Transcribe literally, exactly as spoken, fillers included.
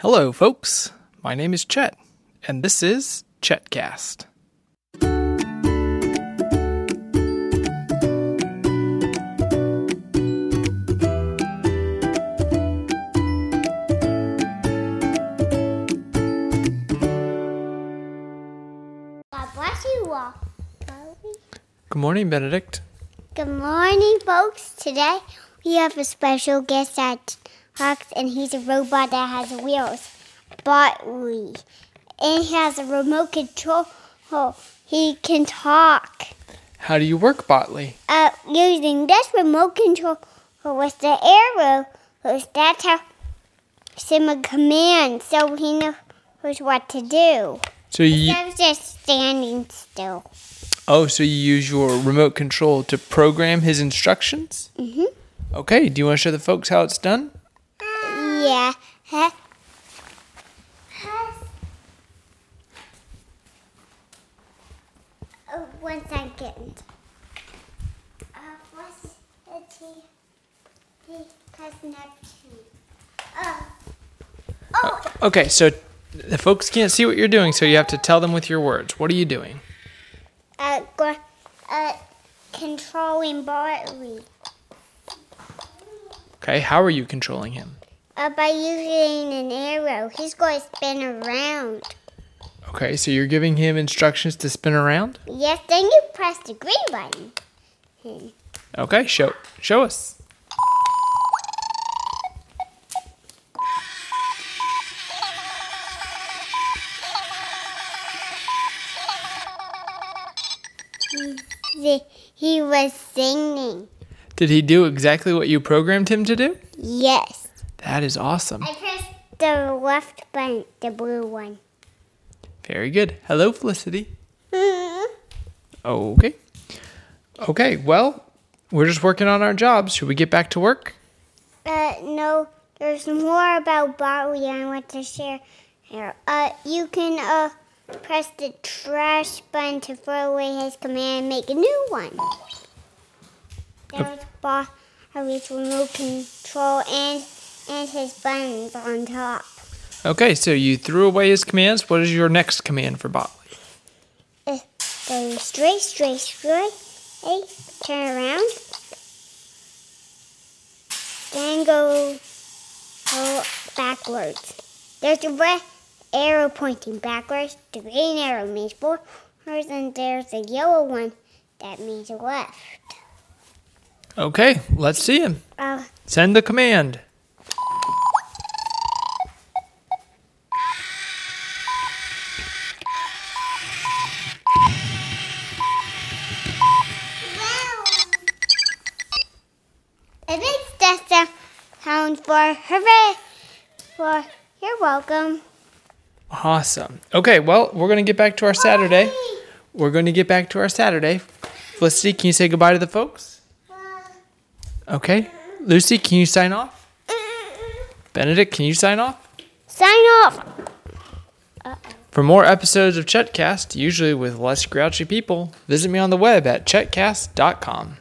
Hello, folks. My name is Chet, and this is Chetcast. God bless you all. Good morning, Benedict. Good morning, folks. Today we have a special guest at and he's a robot that has wheels, Botley, and he has a remote control. He can talk. How do you work, Botley? Uh, using this remote control with the arrow. That's how send a command, so he knows what to do. So you instead of just standing still. Oh, so you use your remote control to program his instructions? Mm-hmm. Okay. Do you want to show the folks how it's done? Yeah. Huh? Huh? Oh, one second. Uh, what's the T? T plus Neptune. Oh. Oh. Uh, okay, so the folks can't see what you're doing, so you have to tell them with your words. What are you doing? Uh, go, uh, controlling Botley. Okay, how are you controlling him? Uh, by using an arrow. He's going to spin around. Okay, so you're giving him instructions to spin around? Yes, then you press the green button. Hmm. Okay, show show us. He, he was singing. Did he do exactly what you programmed him to do? Yes. That is awesome. I pressed the left button, the blue one. Very good. Hello, Felicity. Mm-hmm. Okay. Okay, well, we're just working on our jobs. Should we get back to work? Uh, no, there's more about Botley I want to share here. Uh, you can uh press the trash button to throw away his command and make a new one. There's oh. Botley's remote control and... and his buttons on top. Okay, so you threw away his commands. What is your next command for Botley? Uh, go straight, straight, straight. Hey, turn around. Then go, go backwards. There's a red arrow pointing backwards. The green arrow means forwards, and there's a yellow one that means left. Okay, let's see him. Uh, Send the command. For hooray! For you're welcome. Awesome. Okay, well, we're going to get back to our Saturday. Bye. We're going to get back to our Saturday. Felicity, can you say goodbye to the folks? Okay. Lucy, can you sign off? Benedict, can you sign off? Sign off! Uh-oh. For more episodes of Chetcast, usually with less grouchy people, visit me on the web at chetcast dot com.